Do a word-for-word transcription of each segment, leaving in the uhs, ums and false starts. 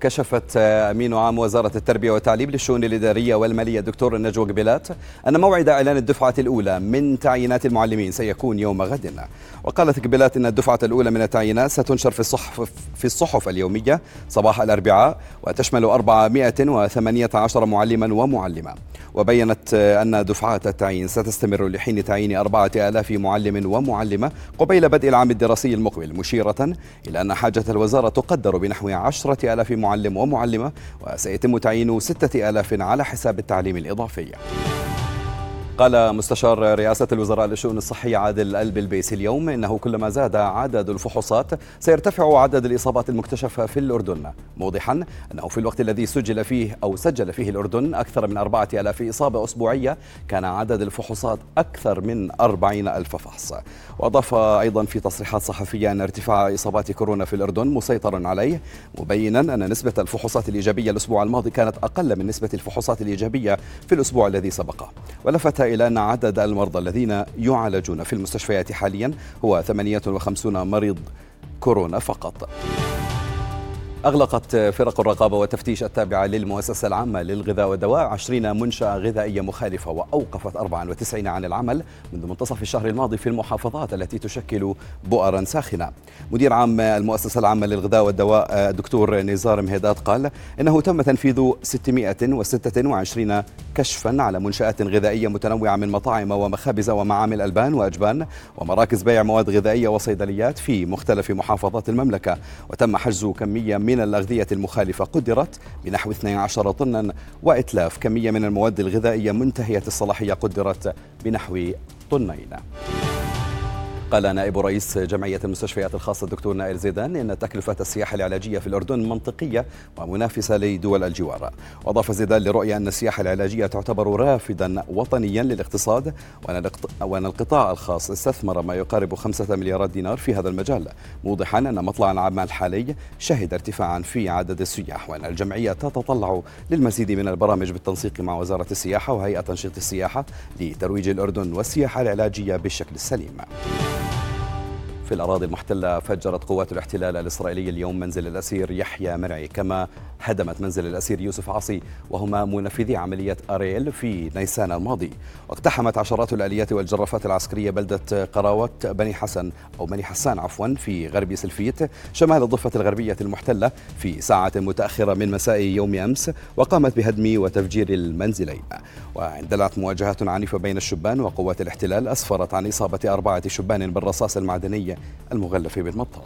كشفت أمين عام وزارة التربية والتعليم للشؤون الإدارية والمالية دكتور نجوى قبيلات أن موعد إعلان الدفعة الأولى من تعيينات المعلمين سيكون يوم غد. وقالت قبيلات أن الدفعة الأولى من التعيينات ستنشر في الصحف في الصحف اليومية صباح الأربعاء، وتشمل أربعمائة وثمانية عشر معلما ومعلمة. وبينت أن دفعات التعيين ستستمر لحين تعيين أربعة آلاف معلم ومعلمة قبيل بدء العام الدراسي المقبل، مشيرة إلى أن حاجة الوزارة تقدر بنحو عشرة آلاف معلم معلم ومعلمة، وسيتم تعيين ستة آلاف على حساب التعليم الإضافي. قال مستشار رئاسة الوزراء للشؤون الصحية عادل البلبيس اليوم إنه كلما زاد عدد الفحوصات سيرتفع عدد الإصابات المكتشفة في الأردن، موضحا أنه في الوقت الذي سجل فيه أو سجل فيه الأردن أكثر من أربعة آلاف إصابة أسبوعية كان عدد الفحوصات أكثر من أربعين ألف فحص. وأضاف أيضا في تصريحات صحفية أن ارتفاع إصابات كورونا في الأردن مسيطر عليه، مبينا أن نسبة الفحوصات الإيجابية الأسبوع الماضي كانت أقل من نسبة الفحوصات الإيجابية في الأسبوع الذي سبقه. ولفت إلى أن عدد المرضى الذين يعالجون في المستشفيات حاليا هو ثمانية وخمسين مريض كورونا فقط. أغلقت فرق الرقابة والتفتيش التابعة للمؤسسة العامة للغذاء والدواء عشرين منشأة غذائية مخالفة، وأوقفت أربعة وتسعين عن العمل منذ منتصف الشهر الماضي في المحافظات التي تشكل بؤرا ساخنة. مدير عام المؤسسة العامة للغذاء والدواء دكتور نزار مهداد قال إنه تم تنفيذ ستمائة وستة وعشرين كشفا على منشآت غذائية متنوعة من مطاعم ومخابز ومعامل ألبان وأجبان ومراكز بيع مواد غذائية وصيدليات في مختلف محافظات المملكة، وتم حجز كمية من من الأغذية المخالفة قدرت بنحو اثني عشر طنا، وإتلاف كمية من المواد الغذائية منتهية الصلاحية قدرت بنحو طنين. قال نائب رئيس جمعية المستشفيات الخاصة الدكتور نائل زيدان إن تكلفة السياحة العلاجية في الأردن منطقية ومنافسة لدول الجوار. وأضاف زيدان لرؤية أن السياحة العلاجية تعتبر رافدا وطنيا للاقتصاد، وأن القطاع الخاص استثمر ما يقارب خمسة مليارات دينار في هذا المجال، موضحا أن مطلع العام الحالي شهد ارتفاعا في عدد السياح، وأن الجمعية تتطلع للمزيد من البرامج بالتنسيق مع وزارة السياحة وهيئة تنشيط السياحة لترويج الأردن والسياحة العلاجية بالشكل السليم. في الأراضي المحتلة فجرت قوات الاحتلال الإسرائيلي اليوم منزل الأسير يحيى مرعي، كما هدمت منزل الأسير يوسف عصي، وهما منفذي عملية أريل في نيسان الماضي. واقتحمت عشرات الآليات والجرافات العسكرية بلدة قراوة بني حسن أو بني حسان عفوا في غرب سلفيت شمال الضفة الغربية المحتلة في ساعة متأخرة من مساء يوم أمس، وقامت بهدم وتفجير المنزلين. واندلعت مواجهات عنيفة بين الشبان وقوات الاحتلال أسفرت عن إصابة أربعة شبان بالرصاص المعدني المغلف بالمطاط.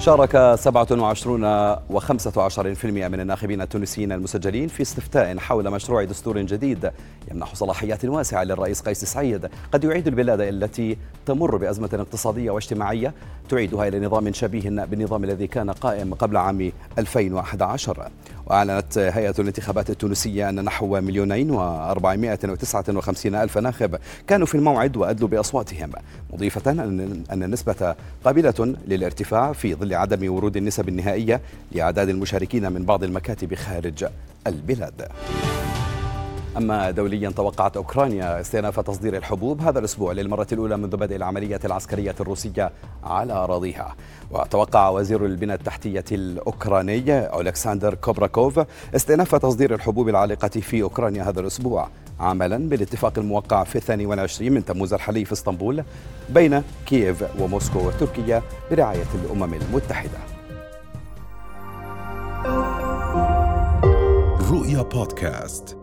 شارك سبعة وعشرين وخمسة عشر بالمئة من الناخبين التونسيين المسجلين في استفتاء حول مشروع دستور جديد يمنح صلاحيات واسعة للرئيس قيس سعيد قد يعيد البلاد التي تمر بأزمة اقتصادية واجتماعية تعيدها إلى نظام شبيه بالنظام الذي كان قائم قبل عام ألفين وأحد عشر. وأعلنت هيئة الانتخابات التونسية أن نحو مليونين وأربعمائة وتسعة وخمسين ألف ناخب كانوا في الموعد وأدلوا بأصواتهم، مضيفة أن النسبة قابلة للارتفاع في ظل لعدم ورود النسب النهائية لأعداد المشاركين من بعض المكاتب خارج البلاد. أما دوليا توقعت أوكرانيا استئناف تصدير الحبوب هذا الأسبوع للمرة الأولى منذ بدء العملية العسكرية الروسية على أراضيها. وتوقع وزير البنى التحتية الأوكراني ألكسندر كوبراكوف استئناف تصدير الحبوب العالقة في أوكرانيا هذا الأسبوع، عملا بالاتفاق الموقع في الثاني والعشرين من تموز الحالي في اسطنبول بين كييف وموسكو وتركيا برعاية الأمم المتحدة. رؤيا بودكاست.